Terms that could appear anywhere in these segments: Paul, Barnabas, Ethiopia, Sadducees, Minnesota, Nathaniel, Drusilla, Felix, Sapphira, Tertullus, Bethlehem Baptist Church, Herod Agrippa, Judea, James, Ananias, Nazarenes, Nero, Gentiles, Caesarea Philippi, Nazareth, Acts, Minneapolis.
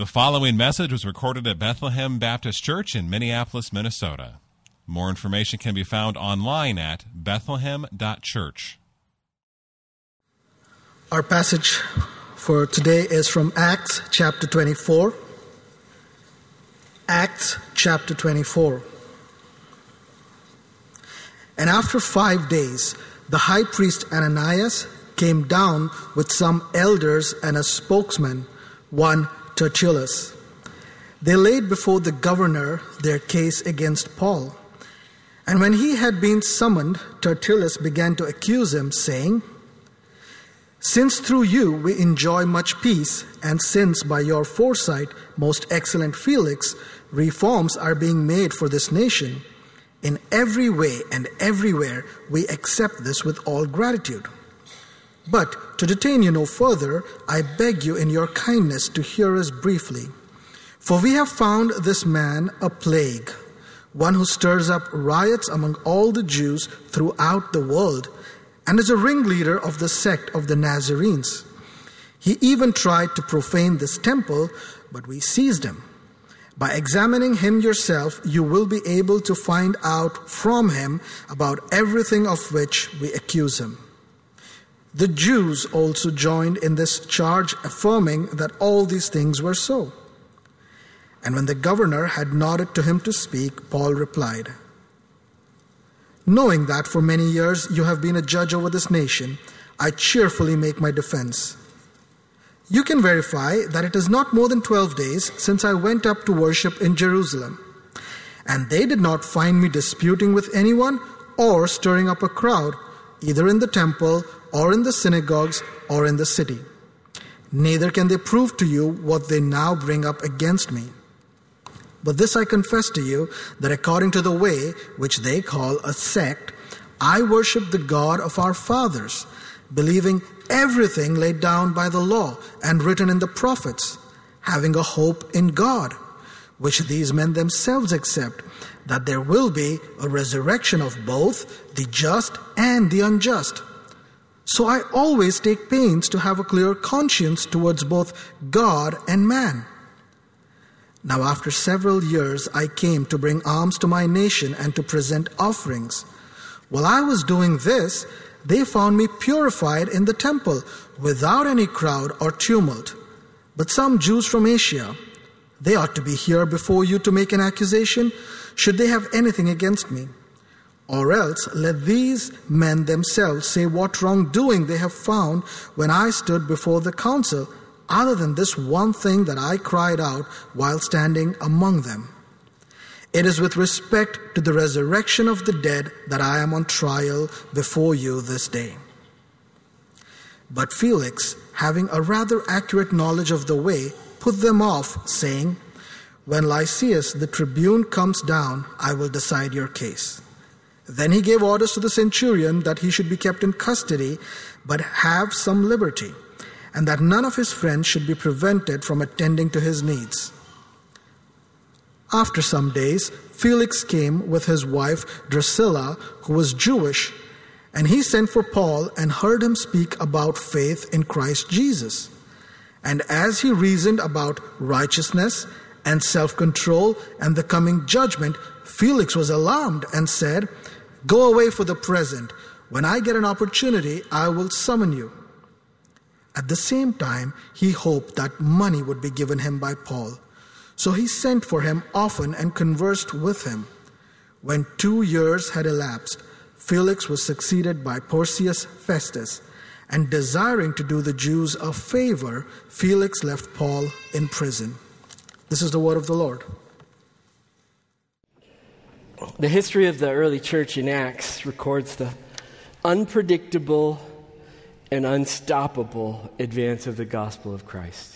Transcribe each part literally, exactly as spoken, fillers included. The following message was recorded at Bethlehem Baptist Church in Minneapolis, Minnesota. More information can be found online at bethlehem dot church. Our passage for today is from Acts chapter twenty-four. Acts chapter twenty-four. And after five days, the high priest Ananias came down with some elders and a spokesman, one Tertullus. They laid before the governor their case against Paul. And when he had been summoned, Tertullus began to accuse him, saying, "Since through you we enjoy much peace, and since by your foresight, most excellent Felix, reforms are being made for this nation, in every way and everywhere we accept this with all gratitude. But to detain you no further, I beg you in your kindness to hear us briefly. For we have found this man a plague, one who stirs up riots among all the Jews throughout the world, and is a ringleader of the sect of the Nazarenes. He even tried to profane this temple, but we seized him. By examining him yourself, you will be able to find out from him about everything of which we accuse him." The Jews also joined in this charge, affirming that all these things were so. And when the governor had nodded to him to speak, Paul replied, "Knowing that for many years you have been a judge over this nation, I cheerfully make my defense. You can verify that it is not more than twelve days since I went up to worship in Jerusalem, and they did not find me disputing with anyone or stirring up a crowd, either in the temple or in the synagogues, or in the city. Neither can they prove to you what they now bring up against me. But this I confess to you, that according to the way, which they call a sect, I worship the God of our fathers, believing everything laid down by the law and written in the prophets, having a hope in God, which these men themselves accept, that there will be a resurrection of both the just and the unjust. So I always take pains to have a clear conscience towards both God and man. Now after several years I came to bring alms to my nation and to present offerings. While I was doing this, they found me purified in the temple without any crowd or tumult. But some Jews from Asia, they ought to be here before you to make an accusation, should they have anything against me. Or else let these men themselves say what wrongdoing they have found when I stood before the council, other than this one thing that I cried out while standing among them. It is with respect to the resurrection of the dead that I am on trial before you this day." But Felix, having a rather accurate knowledge of the way, put them off, saying, "When Lysias the tribune comes down, I will decide your case." Then he gave orders to the centurion that he should be kept in custody, but have some liberty, and that none of his friends should be prevented from attending to his needs. After some days, Felix came with his wife Drusilla, who was Jewish, and he sent for Paul and heard him speak about faith in Christ Jesus. And as he reasoned about righteousness and self-control and the coming judgment, Felix was alarmed and said, "Go away for the present. When I get an opportunity, I will summon you." At the same time, he hoped that money would be given him by Paul. So he sent for him often and conversed with him. When two years had elapsed, Felix was succeeded by Porcius Festus, and desiring to do the Jews a favor, Felix left Paul in prison. This is the word of the Lord. The history of the early church in Acts records the unpredictable and unstoppable advance of the gospel of Christ.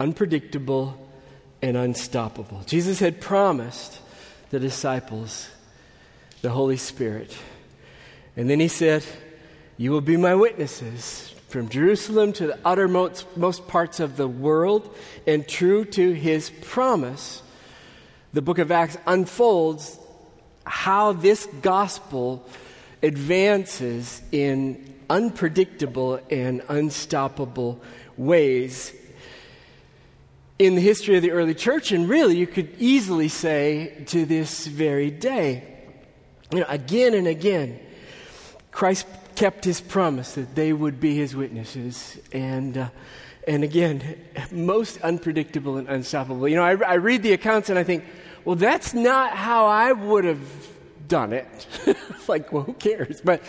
Unpredictable and unstoppable. Jesus had promised the disciples the Holy Spirit. And then he said, "You will be my witnesses from Jerusalem to the uttermost most parts of the world," and true to his promise, the book of Acts unfolds how this gospel advances in unpredictable and unstoppable ways, in the history of the early church, and really you could easily say to this very day. You know, again and again, Christ kept his promise that they would be his witnesses, and uh, and again, most unpredictable and unstoppable. You know, I, I read the accounts and I think, well, that's not how I would have done it. It's like, well, who cares? But,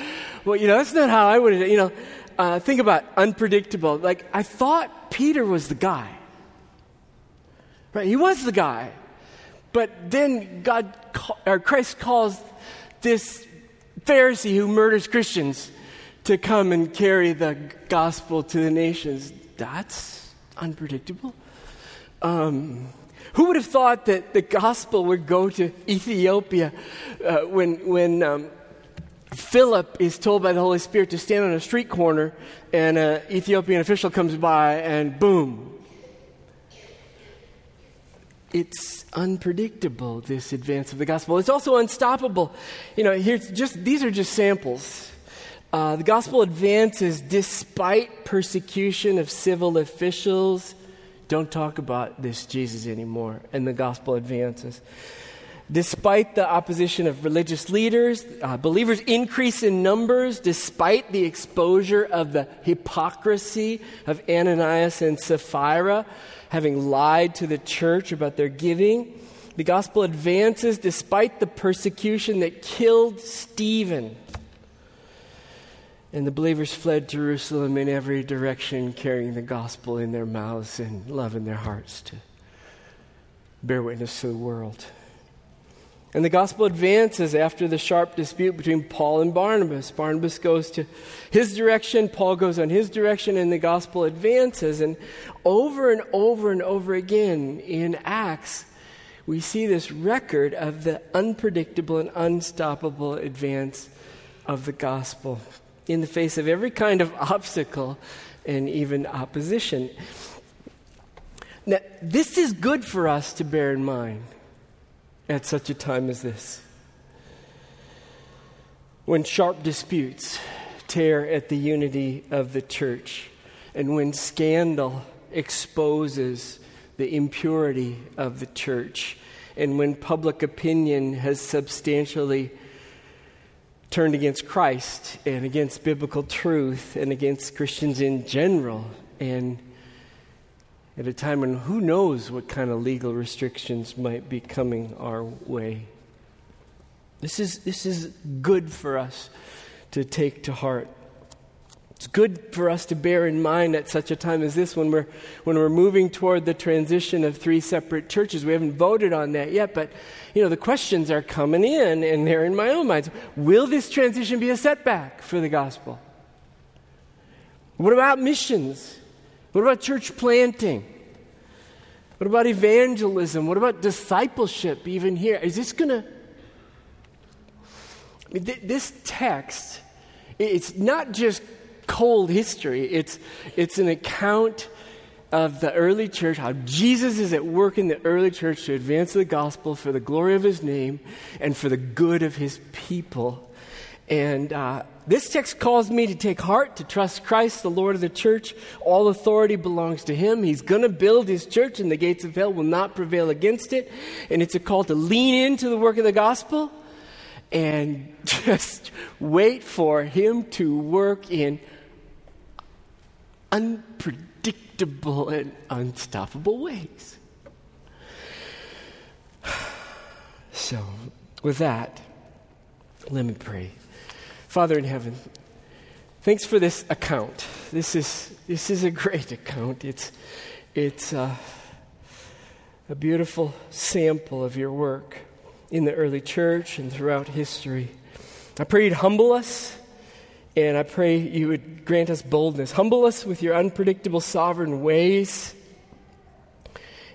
well, you know, that's not how I would have, you know, uh, think about unpredictable. Like, I thought Peter was the guy, right? He was the guy, but then God, call, or Christ calls this Pharisee who murders Christians to come and carry the gospel to the nations. That's unpredictable. Um, who would have thought that the gospel would go to Ethiopia uh, when when um, Philip is told by the Holy Spirit to stand on a street corner and an Ethiopian official comes by and boom. It's unpredictable, this advance of the gospel. It's also unstoppable. You know, here's just these are just samples. Uh, the gospel advances despite persecution of civil officials. Don't talk about this Jesus anymore. And the gospel advances. Despite the opposition of religious leaders, uh, believers increase in numbers despite the exposure of the hypocrisy of Ananias and Sapphira, having lied to the church about their giving. The gospel advances despite the persecution that killed Stephen. And the believers fled Jerusalem in every direction, carrying the gospel in their mouths and love in their hearts to bear witness to the world. And the gospel advances after the sharp dispute between Paul and Barnabas. Barnabas goes to his direction, Paul goes on his direction, and the gospel advances. And over and over and over again in Acts, we see this record of the unpredictable and unstoppable advance of the gospel in the face of every kind of obstacle and even opposition. Now, this is good for us to bear in mind at such a time as this, when sharp disputes tear at the unity of the church, and when scandal exposes the impurity of the church, and when public opinion has substantially turned against Christ and against biblical truth and against Christians in general, and at a time when who knows what kind of legal restrictions might be coming our way. This is this is good for us to take to heart. It's good for us to bear in mind at such a time as this, when we're when we're moving toward the transition of three separate churches. We haven't voted on that yet, but you know, the questions are coming in, and they're in my own mind. Will this transition be a setback for the gospel? What about missions? What about church planting? What about evangelism? What about discipleship even here? Is this going to... I mean, th- this text, it's not just cold history. It's, it's an account of the early church, how Jesus is at work in the early church to advance the gospel for the glory of his name and for the good of his people. And uh, this text calls me to take heart, to trust Christ, the Lord of the church. All authority belongs to him. He's going to build his church, and the gates of hell will not prevail against it. And it's a call to lean into the work of the gospel and just wait for him to work in unpredictable and unstoppable ways. So, with that, let me pray. Father in heaven, thanks for this account. This is this is a great account. It's it's uh, a beautiful sample of your work in the early church and throughout history. I pray you'd humble us, and I pray you would grant us boldness. Humble us with your unpredictable sovereign ways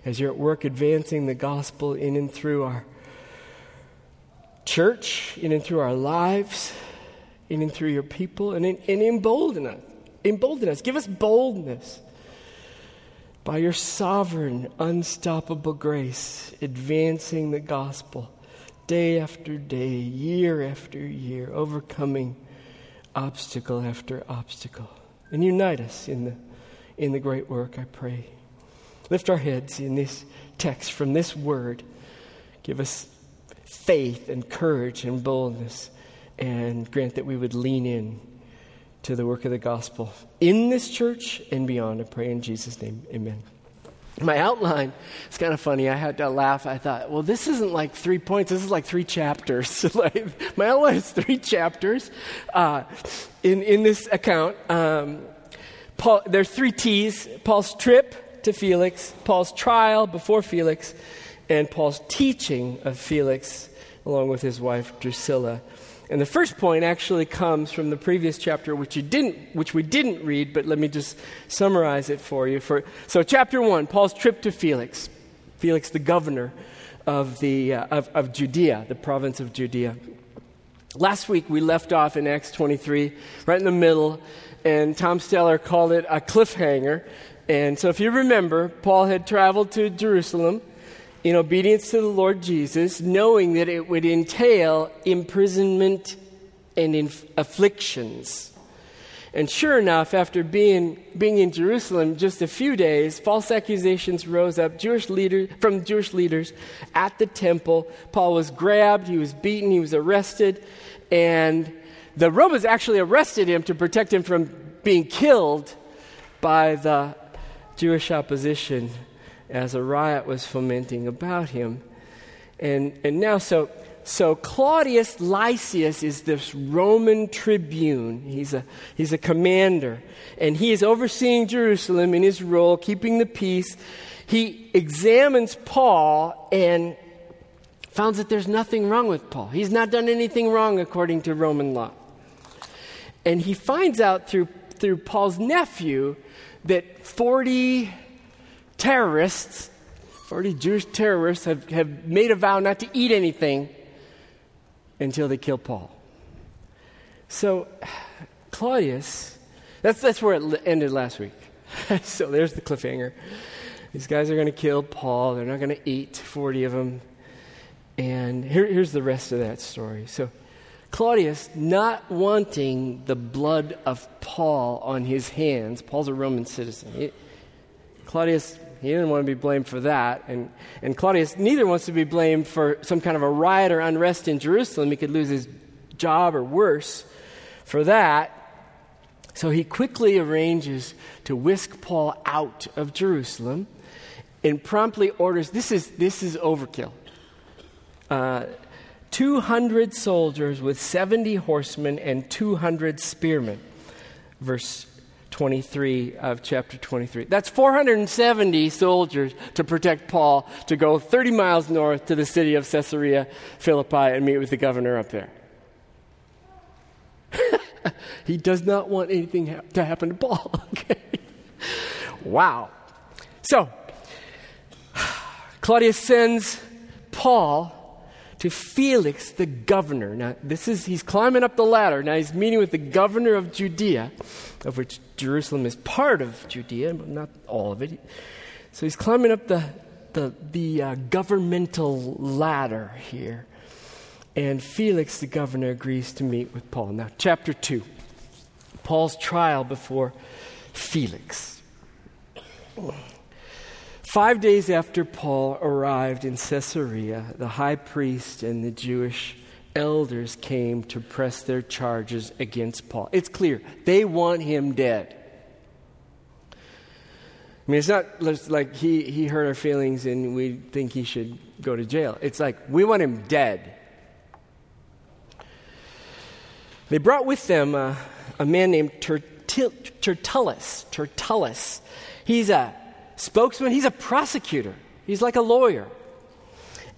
as you're at work advancing the gospel in and through our church, in and through our lives, in and through your people, and, in, and embolden us. Embolden us. Give us boldness by your sovereign, unstoppable grace, advancing the gospel day after day, year after year, overcoming obstacle after obstacle. And unite us in the in the great work, I pray. lift our heads in this text from this word. Give us faith and courage and boldness, and grant that we would lean in to the work of the gospel in this church and beyond. I pray in Jesus' name, amen. My outline, it's kind of funny. I had to laugh. I thought, well, this isn't like three points. This is like three chapters. Like, my outline is three chapters uh, in, in this account. Um, Paul, there are three T's: Paul's trip to Felix, Paul's trial before Felix, and Paul's teaching of Felix, along with his wife Drusilla. And the first point actually comes from the previous chapter, which you didn't, which we didn't read, but let me just summarize it for you. For so, chapter one, Paul's trip to Felix, Felix the governor of the uh, of, of Judea, the province of Judea. Last week we left off in Acts twenty-three, right in the middle, and Tom Steller called it a cliffhanger. And so, if you remember, Paul had traveled to Jerusalem in obedience to the Lord Jesus, knowing that it would entail imprisonment and inf- afflictions. And sure enough, after being being in Jerusalem just a few days, false accusations rose up Jewish leader, from Jewish leaders at the temple. Paul was grabbed, he was beaten, he was arrested, and the Romans actually arrested him to protect him from being killed by the Jewish opposition, as a riot was fomenting about him. And and now, so so Claudius Lysias is this Roman tribune. He's a he's a commander, and he is overseeing Jerusalem in his role, keeping the peace. He examines Paul and finds that there's nothing wrong with Paul. He's not done anything wrong according to Roman law. And he finds out through through Paul's nephew that forty terrorists, forty Jewish terrorists have, have made a vow not to eat anything until they kill Paul. So Claudius, that's that's where it ended last week. So there's the cliffhanger. These guys are going to kill Paul. They're not going to eat, forty of them. And here, here's the rest of that story. So Claudius, not wanting the blood of Paul on his hands, Paul's a Roman citizen. He, Claudius, he didn't want to be blamed for that. And, and Claudius neither wants to be blamed for some kind of a riot or unrest in Jerusalem. He could lose his job or worse for that. So he quickly arranges to whisk Paul out of Jerusalem and promptly orders, this is this is overkill. Uh, two hundred soldiers with seventy horsemen and two hundred spearmen. Verse twenty-three of chapter twenty-three. That's four hundred seventy soldiers to protect Paul to go thirty miles north to the city of Caesarea Philippi and meet with the governor up there. He does not want anything ha- to happen to Paul. Okay. Wow. So, Claudius sends Paul to Felix the governor. Now, this is, he's climbing up the ladder. Now, he's meeting with the governor of Judea, of which Jerusalem is part of Judea, but not all of it. So he's climbing up the the, the uh, governmental ladder here. And Felix the governor agrees to meet with Paul. Now, chapter two, Paul's trial before Felix. Oh. Five days after Paul arrived in Caesarea, the high priest and the Jewish elders came to press their charges against Paul. It's clear. They want him dead. I mean, it's not like he, he hurt our feelings and we think he should go to jail. It's like, we want him dead. They brought with them a, a man named Tertullus. Tertullus. He's a spokesman, he's a prosecutor. He's like a lawyer.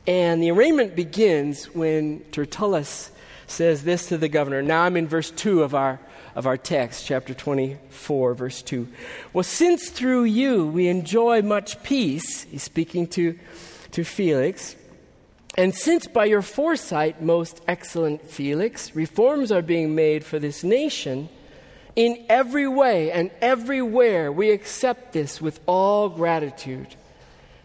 And the arraignment begins when Tertullus says this to the governor. Now I'm in verse two of our of our text, chapter twenty-four, verse two. Well, since through you we enjoy much peace, he's speaking to, to Felix, and since by your foresight, most excellent Felix, reforms are being made for this nation, in every way and everywhere we accept this with all gratitude.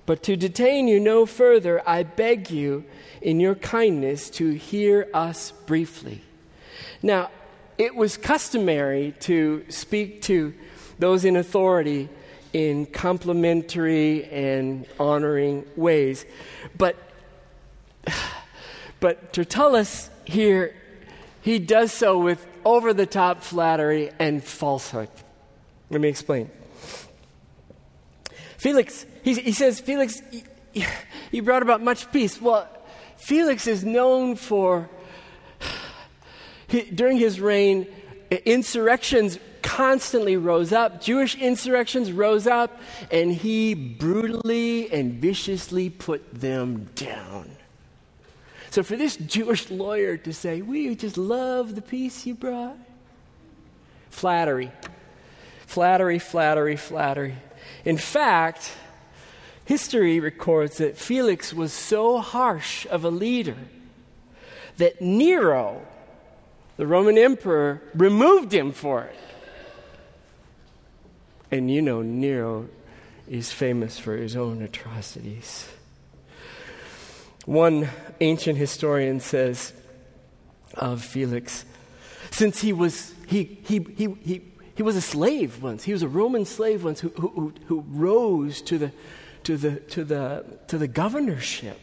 But to detain you no further, I beg you in your kindness to hear us briefly. Now, it was customary to speak to those in authority in complimentary and honoring ways. But but Tertullus here, he does so with over-the-top flattery and falsehood. Let me explain. Felix, he, he says, Felix, you brought about much peace. Well, Felix is known for, he, during his reign, insurrections constantly rose up. Jewish insurrections rose up, and he brutally and viciously put them down. So for this Jewish lawyer to say, we just love the peace you brought. Flattery. Flattery, flattery, flattery. In fact, history records that Felix was so harsh of a leader that Nero, the Roman emperor, removed him for it. And you know, Nero is famous for his own atrocities. One ancient historian says of Felix, since he was he he he he he was a slave once, he was a Roman slave once who who, who rose to the to the to the to the governorship.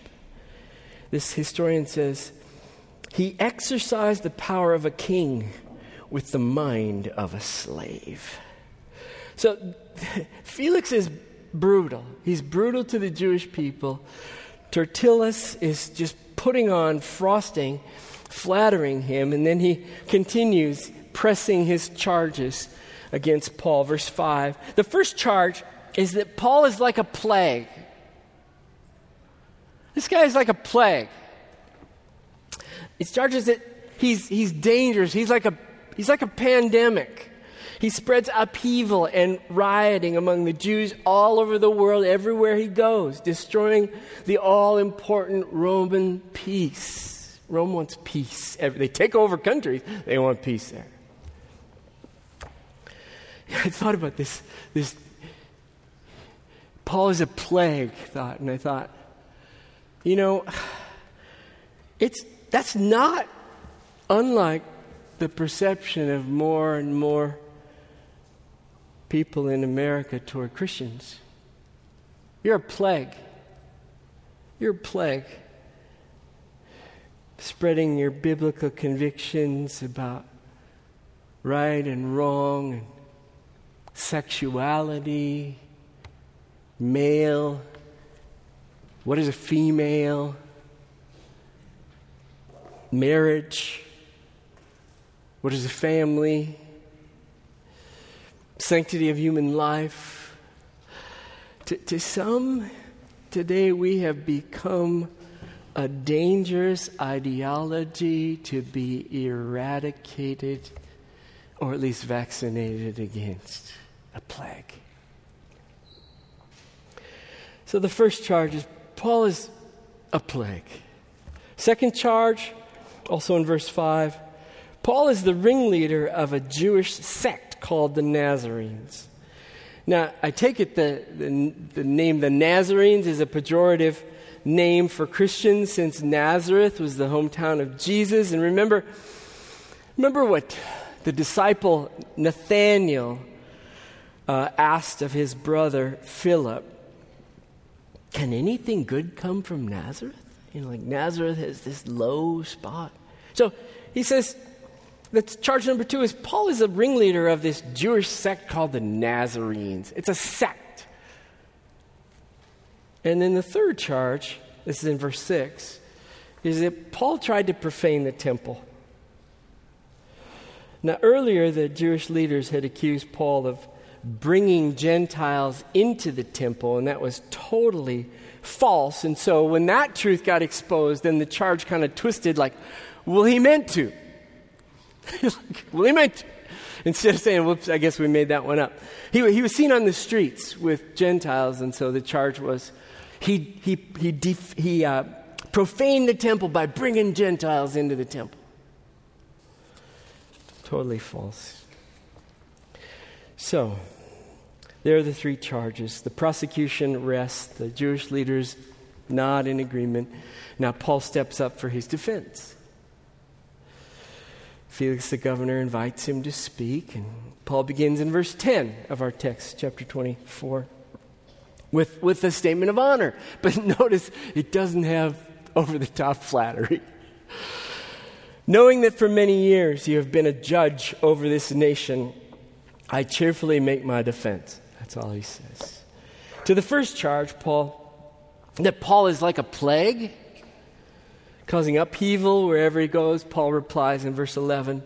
This historian says he exercised the power of a king with the mind of a slave. So Felix is brutal. He's brutal to the Jewish people. Tertullus is just putting on frosting, flattering him, and then he continues pressing his charges against Paul. Verse five. The first charge is that Paul is like a plague. This guy is like a plague. It charges that he's he's dangerous. He's like a he's like a pandemic. He spreads upheaval and rioting among the Jews all over the world, everywhere he goes, destroying the all-important Roman peace. Rome wants peace. They take over countries. They want peace there. I thought about this. This Paul is a plague thought, and I thought, you know, it's that's not unlike the perception of more and more people in America toward Christians. You're a plague. You're a plague. Spreading your biblical convictions about right and wrong, and sexuality, male, what is a female, marriage, what is a family, sanctity of human life. To, to some, today we have become a dangerous ideology to be eradicated or at least vaccinated against, a plague. So the first charge is Paul is a plague. Second charge, also in verse five, Paul is the ringleader of a Jewish sect called the Nazarenes. Now, I take it the, the the name the Nazarenes is a pejorative name for Christians, since Nazareth was the hometown of Jesus. And remember, remember what the disciple Nathaniel uh, asked of his brother Philip. Can anything good come from Nazareth? You know, like Nazareth has this low spot. So he says, that's charge number two, is Paul is a ringleader of this Jewish sect called the Nazarenes. It's a sect. And then the third charge, this is in verse six, is that Paul tried to profane the temple. Now, earlier, the Jewish leaders had accused Paul of bringing Gentiles into the temple, and that was totally false. And so when that truth got exposed, then the charge kind of twisted, like, well, he meant to. Well, he meant to. Instead of saying, whoops, I guess we made that one up. He, he was seen on the streets with Gentiles, and so the charge was he he he def, he uh, profaned the temple by bringing Gentiles into the temple. Totally false. So, there are the three charges. The prosecution rests, the Jewish leaders nod in agreement. Now Paul steps up for his defense. Felix the governor invites him to speak, and Paul begins in verse ten of our text, chapter twenty-four, with, with a statement of honor. But notice it doesn't have over-the-top flattery. Knowing that for many years you have been a judge over this nation, I cheerfully make my defense. That's all he says. To the first charge, Paul, that Paul is like a plague, causing upheaval wherever he goes, Paul replies in verse eleven,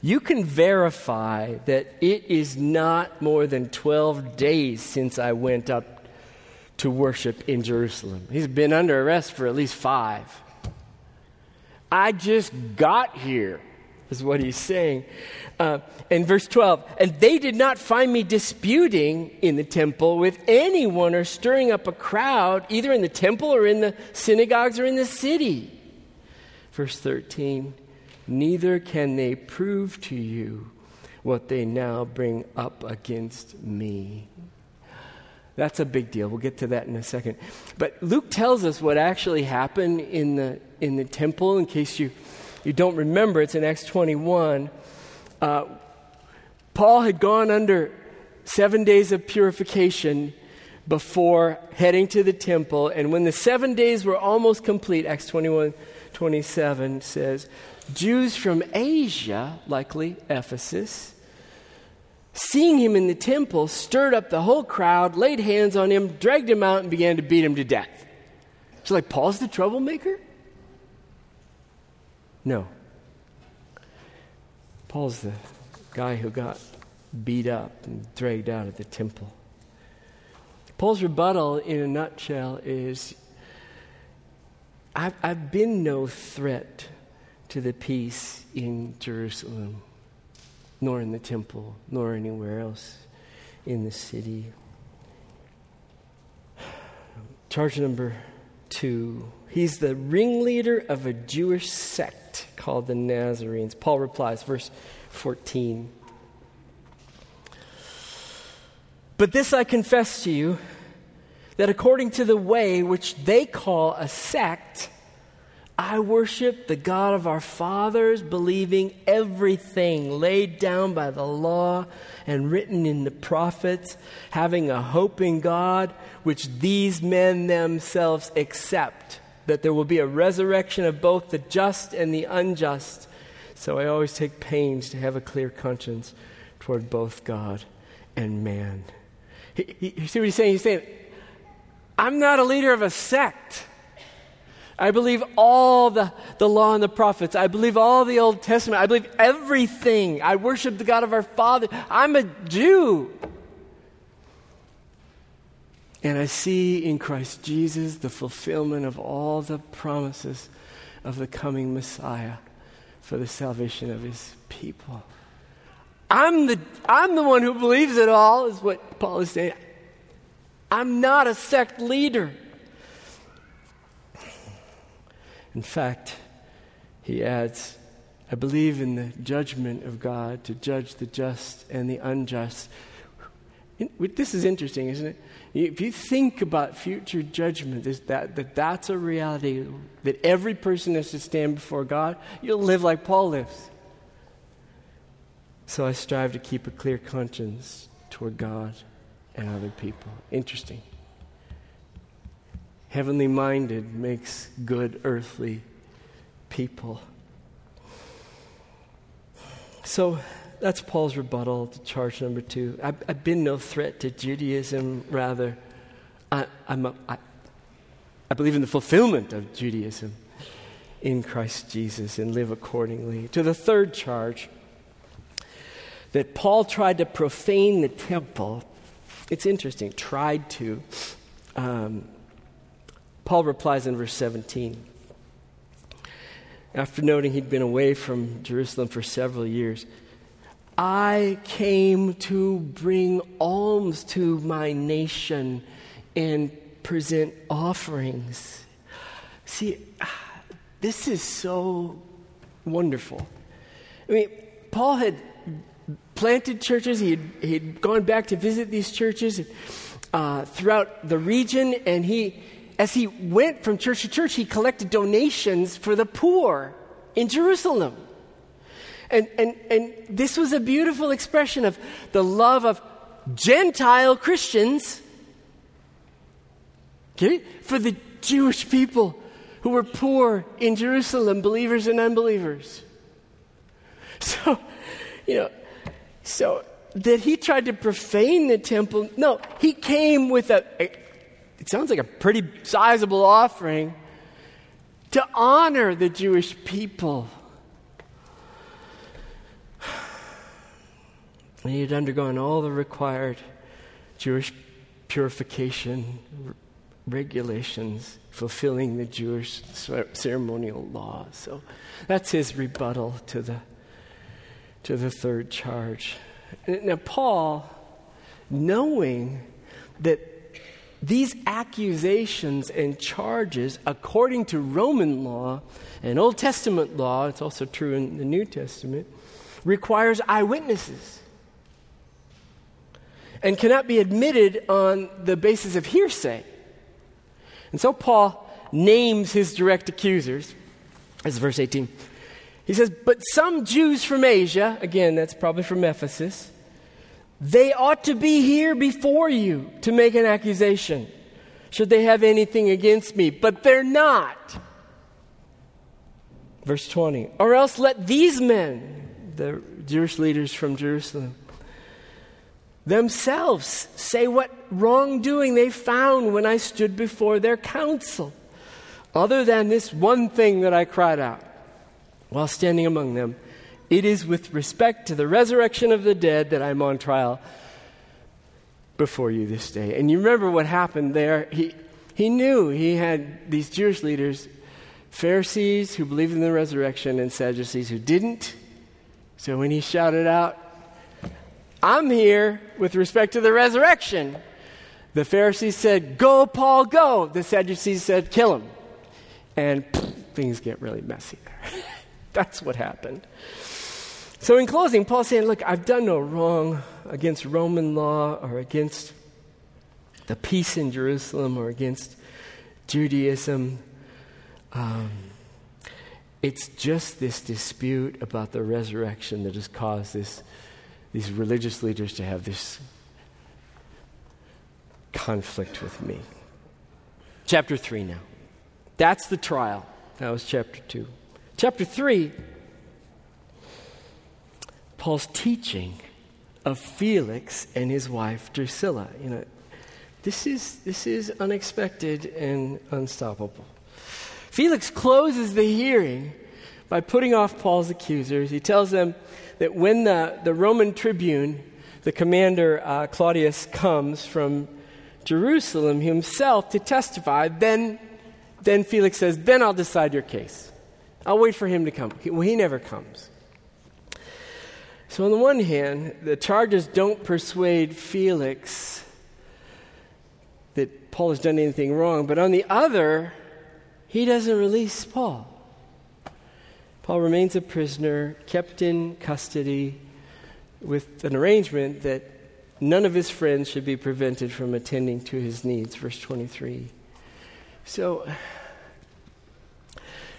you can verify that it is not more than twelve days since I went up to worship in Jerusalem. He's been under arrest for at least five. I just got here, is what he's saying. Uh, in verse twelve, and they did not find me disputing in the temple with anyone or stirring up a crowd, either in the temple or in the synagogues or in the city. Verse thirteen, neither can they prove to you what they now bring up against me. That's a big deal. We'll get to that in a second. But Luke tells us what actually happened in the in the temple. In case you, you don't remember, it's in Acts twenty-one. Uh, Paul had gone under seven days of purification before heading to the temple. And when the seven days were almost complete, Acts twenty-one twenty-seven says, Jews from Asia, likely Ephesus, seeing him in the temple, stirred up the whole crowd, laid hands on him, dragged him out, and began to beat him to death. So like, Paul's the troublemaker? No. Paul's the guy who got beat up and dragged out of the temple. Paul's rebuttal, in a nutshell, is, I've, I've been no threat to the peace in Jerusalem, nor in the temple, nor anywhere else in the city. Charge number two. He's the ringleader of a Jewish sect called the Nazarenes. Paul replies, verse fourteen. But this I confess to you, that according to the way which they call a sect, I worship the God of our fathers, believing everything laid down by the law and written in the prophets, having a hope in God, which these men themselves accept, that there will be a resurrection of both the just and the unjust. So I always take pains to have a clear conscience toward both God and man. He, he, you see what he's saying? He's saying, I'm not a leader of a sect. I believe all the, the law and the prophets. I believe all the Old Testament. I believe everything. I worship the God of our Father. I'm a Jew. And I see in Christ Jesus the fulfillment of all the promises of the coming Messiah for the salvation of his people. I'm the, I'm the one who believes it all, is what Paul is saying. I'm not a sect leader. In fact, he adds, I believe in the judgment of God to judge the just and the unjust. This is interesting, isn't it? If you think about future judgment, that, that that's a reality, that every person has to stand before God, you'll live like Paul lives. So I strive to keep a clear conscience toward God and other people. Interesting. Heavenly minded makes good earthly people. So that's Paul's rebuttal to charge number two. I've, I've been no threat to Judaism. Rather, I, I'm a, I, I believe in the fulfillment of Judaism in Christ Jesus and live accordingly. To the third charge, that Paul tried to profane the temple. It's interesting, tried to. Um, Paul replies in verse seventeen. After noting he'd been away from Jerusalem for several years, I came to bring alms to my nation and present offerings. See, this is so wonderful. I mean, Paul had planted churches. He had, he had gone back to visit these churches uh, throughout the region, and he... As he went from church to church, he collected donations for the poor in Jerusalem. And, and, and this was a beautiful expression of the love of Gentile Christians, okay, for the Jewish people who were poor in Jerusalem, believers and unbelievers. So, you know, so that he tried to profane the temple. No, he came with a, a it sounds like a pretty sizable offering to honor the Jewish people. And he had undergone all the required Jewish purification r- regulations, fulfilling the Jewish cer- ceremonial law. So that's his rebuttal to the to the third charge. Now Paul, knowing that these accusations and charges, according to Roman law and Old Testament law, it's also true in the New Testament, requires eyewitnesses and cannot be admitted on the basis of hearsay. And so Paul names his direct accusers. This is verse eighteen. He says, but some Jews from Asia, again, that's probably from Ephesus, they ought to be here before you to make an accusation, should they have anything against me. But they're not. Verse twenty. Or else let these men, the Jewish leaders from Jerusalem, themselves say what wrongdoing they found when I stood before their council, other than this one thing that I cried out while standing among them. It is with respect to the resurrection of the dead that I'm on trial before you this day. And you remember what happened there. He he knew he had these Jewish leaders, Pharisees who believed in the resurrection and Sadducees who didn't. So when he shouted out, I'm here with respect to the resurrection, the Pharisees said, go, Paul, go. The Sadducees said, kill him. And pff, things get really messy there. That's what happened. So in closing, Paul's saying, look, I've done no wrong against Roman law or against the peace in Jerusalem or against Judaism. Um, it's just this dispute about the resurrection that has caused this these religious leaders to have this conflict with me. Chapter three now. That's the trial. That was chapter two. Chapter three, Paul's teaching of Felix and his wife Drusilla. You know, this is this is unexpected and unstoppable. Felix closes the hearing by putting off Paul's accusers. He tells them that when the, the Roman tribune, the commander uh, Claudius, comes from Jerusalem himself to testify, then, then Felix says, then I'll decide your case. I'll wait for him to come. He, well, he never comes. So on the one hand, the charges don't persuade Felix that Paul has done anything wrong, but on the other, he doesn't release Paul. Paul remains a prisoner, kept in custody, with an arrangement that none of his friends should be prevented from attending to his needs, verse twenty-three. So,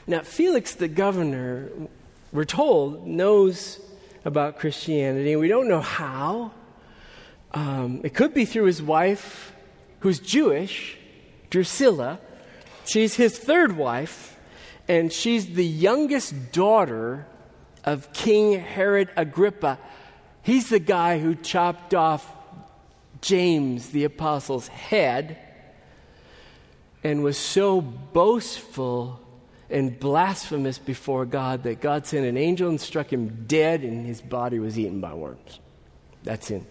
now Felix the governor, we're told, knows about Christianity, and we don't know how. Um, it could be through his wife, who's Jewish, Drusilla. She's his third wife. And she's the youngest daughter of King Herod Agrippa. He's the guy who chopped off James, the apostle's head, and was so boastful and blasphemous before God that God sent an angel and struck him dead, and his body was eaten by worms. That's in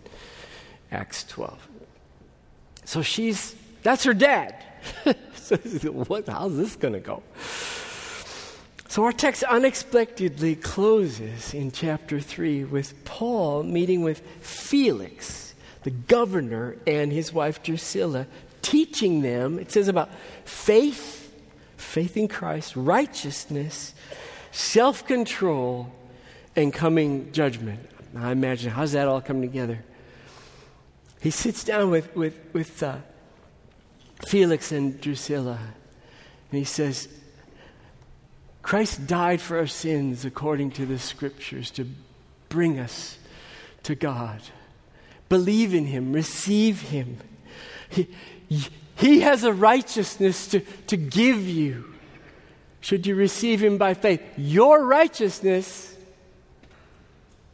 Acts twelve. So she's, that's her dad. So what, how's this going to go? So our text unexpectedly closes in chapter three with Paul meeting with Felix, the governor, and his wife Drusilla, teaching them, it says, about faith, faith in Christ, righteousness, self-control, and coming judgment. Now I imagine, how's that all come together? He sits down with, with, with uh, Felix and Drusilla, and he says, Christ died for our sins according to the scriptures to bring us to God. Believe in him. Receive him. He, he has a righteousness to, to give you. Should you receive him by faith? Your righteousness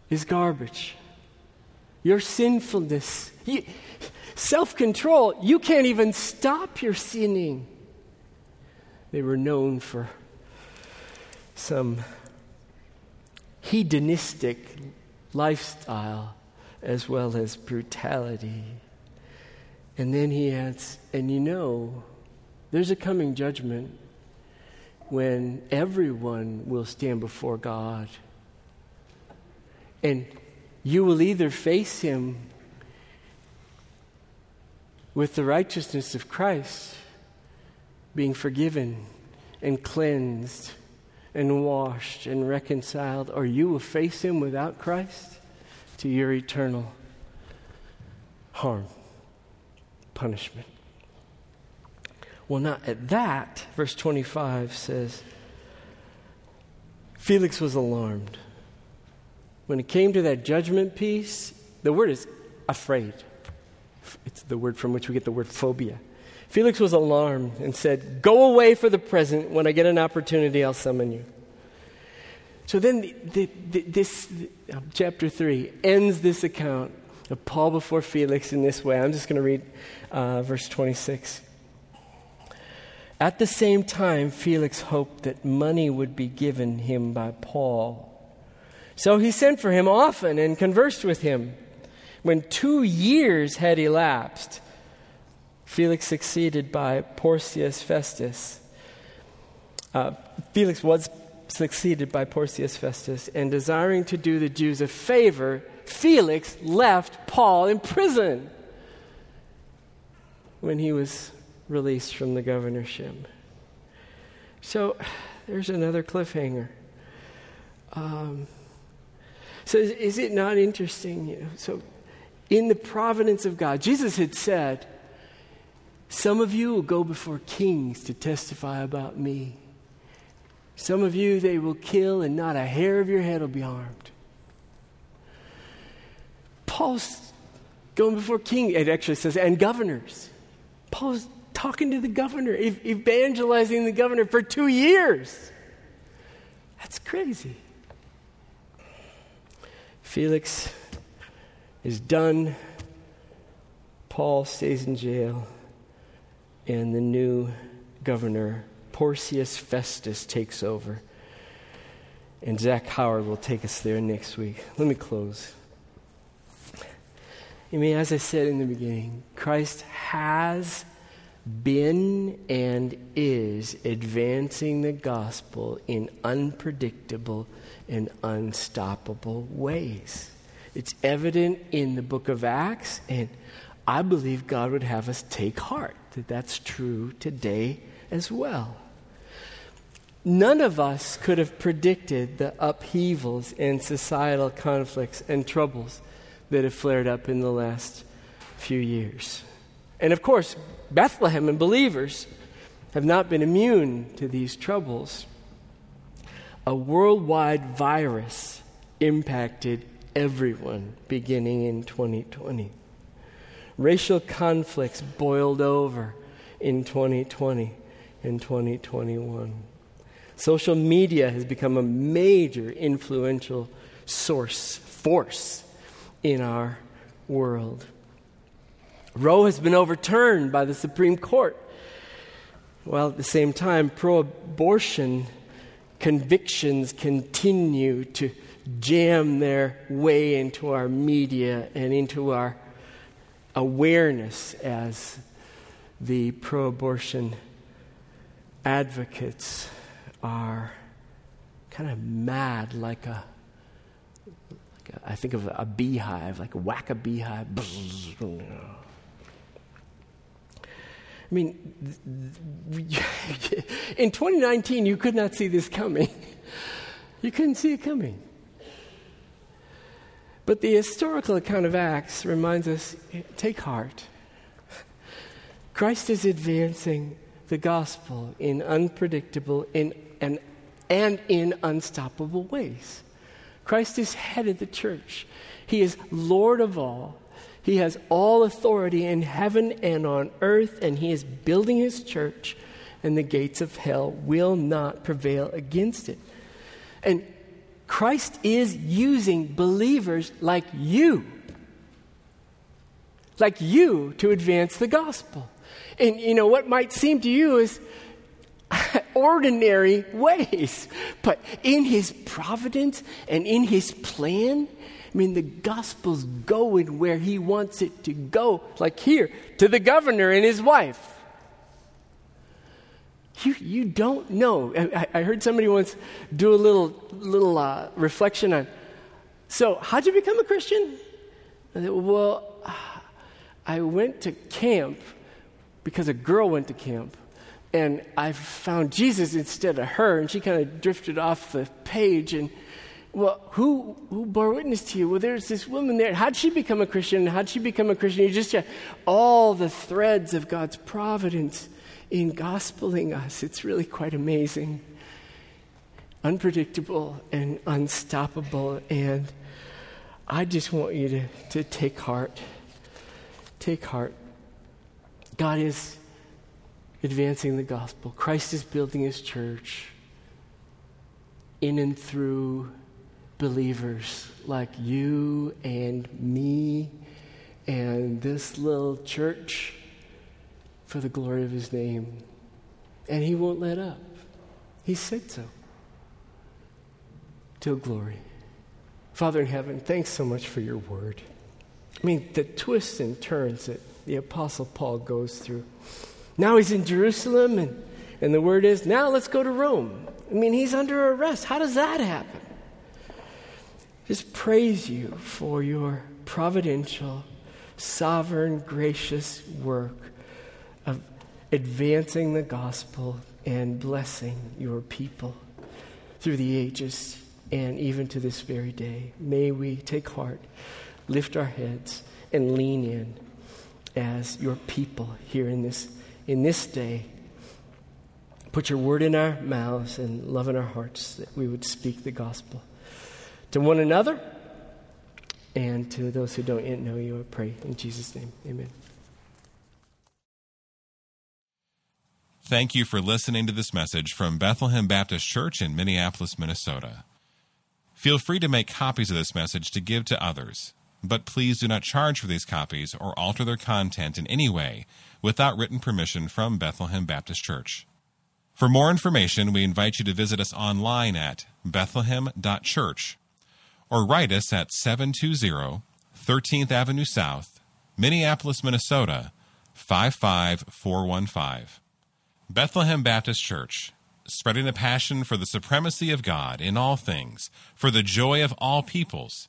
is garbage. Your sinfulness. You, self-control. You can't even stop your sinning. They were known for some hedonistic lifestyle as well as brutality. And then he adds, and you know, there's a coming judgment when everyone will stand before God. And you will either face him with the righteousness of Christ, being forgiven and cleansed and washed and reconciled, or you will face him without Christ to your eternal harm, punishment. Well, not at that. Verse twenty-five says, Felix was alarmed. When it came to that judgment piece, the word is afraid. It's the word from which we get the word phobia. Felix was alarmed and said, go away for the present. When I get an opportunity, I'll summon you. So then the, the, the, this uh, chapter three ends this account of Paul before Felix in this way. I'm just going to read uh, verse twenty-six. At the same time, Felix hoped that money would be given him by Paul. So he sent for him often and conversed with him. When two years had elapsed, Felix succeeded by Porcius Festus. Uh, Felix was succeeded by Porcius Festus, and desiring to do the Jews a favor, Felix left Paul in prison when he was released from the governorship. So there's another cliffhanger. Um, so is, is it not interesting? You know, so in the providence of God, Jesus had said, some of you will go before kings to testify about me. Some of you they will kill and not a hair of your head will be harmed. Paul's going before kings. It actually says, and governors. Paul's talking to the governor, evangelizing the governor for two years. That's crazy. Felix is done. Paul stays in jail. And the new governor, Porcius Festus, takes over. And Zach Howard will take us there next week. Let me close. I mean, as I said in the beginning, Christ has been and is advancing the gospel in unpredictable and unstoppable ways. It's evident in the book of Acts, and I believe God would have us take heart that that's true today as well. None of us could have predicted the upheavals and societal conflicts and troubles that have flared up in the last few years. And of course, Bethlehem and believers have not been immune to these troubles. A worldwide virus impacted everyone beginning in twenty twenty. Racial conflicts boiled over in twenty twenty and twenty twenty-one. Social media has become a major influential source, force in our world. Roe has been overturned by the Supreme Court, while at the same time pro-abortion convictions continue to jam their way into our media and into our awareness as the pro-abortion advocates are kind of mad, like a, like a I think of a beehive, like a whack a beehive. I mean, in twenty nineteen, you could not see this coming. You couldn't see it coming. But the historical account of Acts reminds us, take heart. Christ is advancing the gospel in unpredictable in, and and in unstoppable ways. Christ is head of the church. He is Lord of all. He has all authority in heaven and on earth, and he is building his church, and the gates of hell will not prevail against it. And Christ is using believers like you, like you, to advance the gospel. And, you know, what might seem to you is ordinary ways, but in his providence and in his plan, I mean, the gospel's going where he wants it to go, like here, to the governor and his wife. You you don't know. I, I heard somebody once do a little little uh, reflection on, so how'd you become a Christian? I said, well, I went to camp because a girl went to camp, and I found Jesus instead of her, and she kind of drifted off the page, and well, who who bore witness to you? Well, there's this woman there. How'd she become a Christian? How'd she become a Christian? You just got all the threads of God's providence in gospeling us. It's really quite amazing. Unpredictable and unstoppable. And I just want you to, to take heart. Take heart. God is advancing the gospel. Christ is building his church in and through believers like you and me and this little church for the glory of his name. And he won't let up. He said so. Till glory. Father in heaven, thanks so much for your word. I mean, the twists and turns that the Apostle Paul goes through. Now he's in Jerusalem, and, and the word is, now let's go to Rome. I mean, he's under arrest. How does that happen? Just praise you for your providential, sovereign, gracious work of advancing the gospel and blessing your people through the ages and even to this very day. May we take heart, lift our heads, and lean in as your people here in this, in this day. Put your word in our mouths and love in our hearts that we would speak the gospel to one another and to those who don't yet know you, I pray in Jesus' name. Amen. Thank you for listening to this message from Bethlehem Baptist Church in Minneapolis, Minnesota. Feel free to make copies of this message to give to others, but please do not charge for these copies or alter their content in any way without written permission from Bethlehem Baptist Church. For more information, we invite you to visit us online at bethlehem dot church or write us at seven two zero thirteenth Avenue South, Minneapolis, Minnesota, five five four one five. Bethlehem Baptist Church, spreading the passion for the supremacy of God in all things, for the joy of all peoples,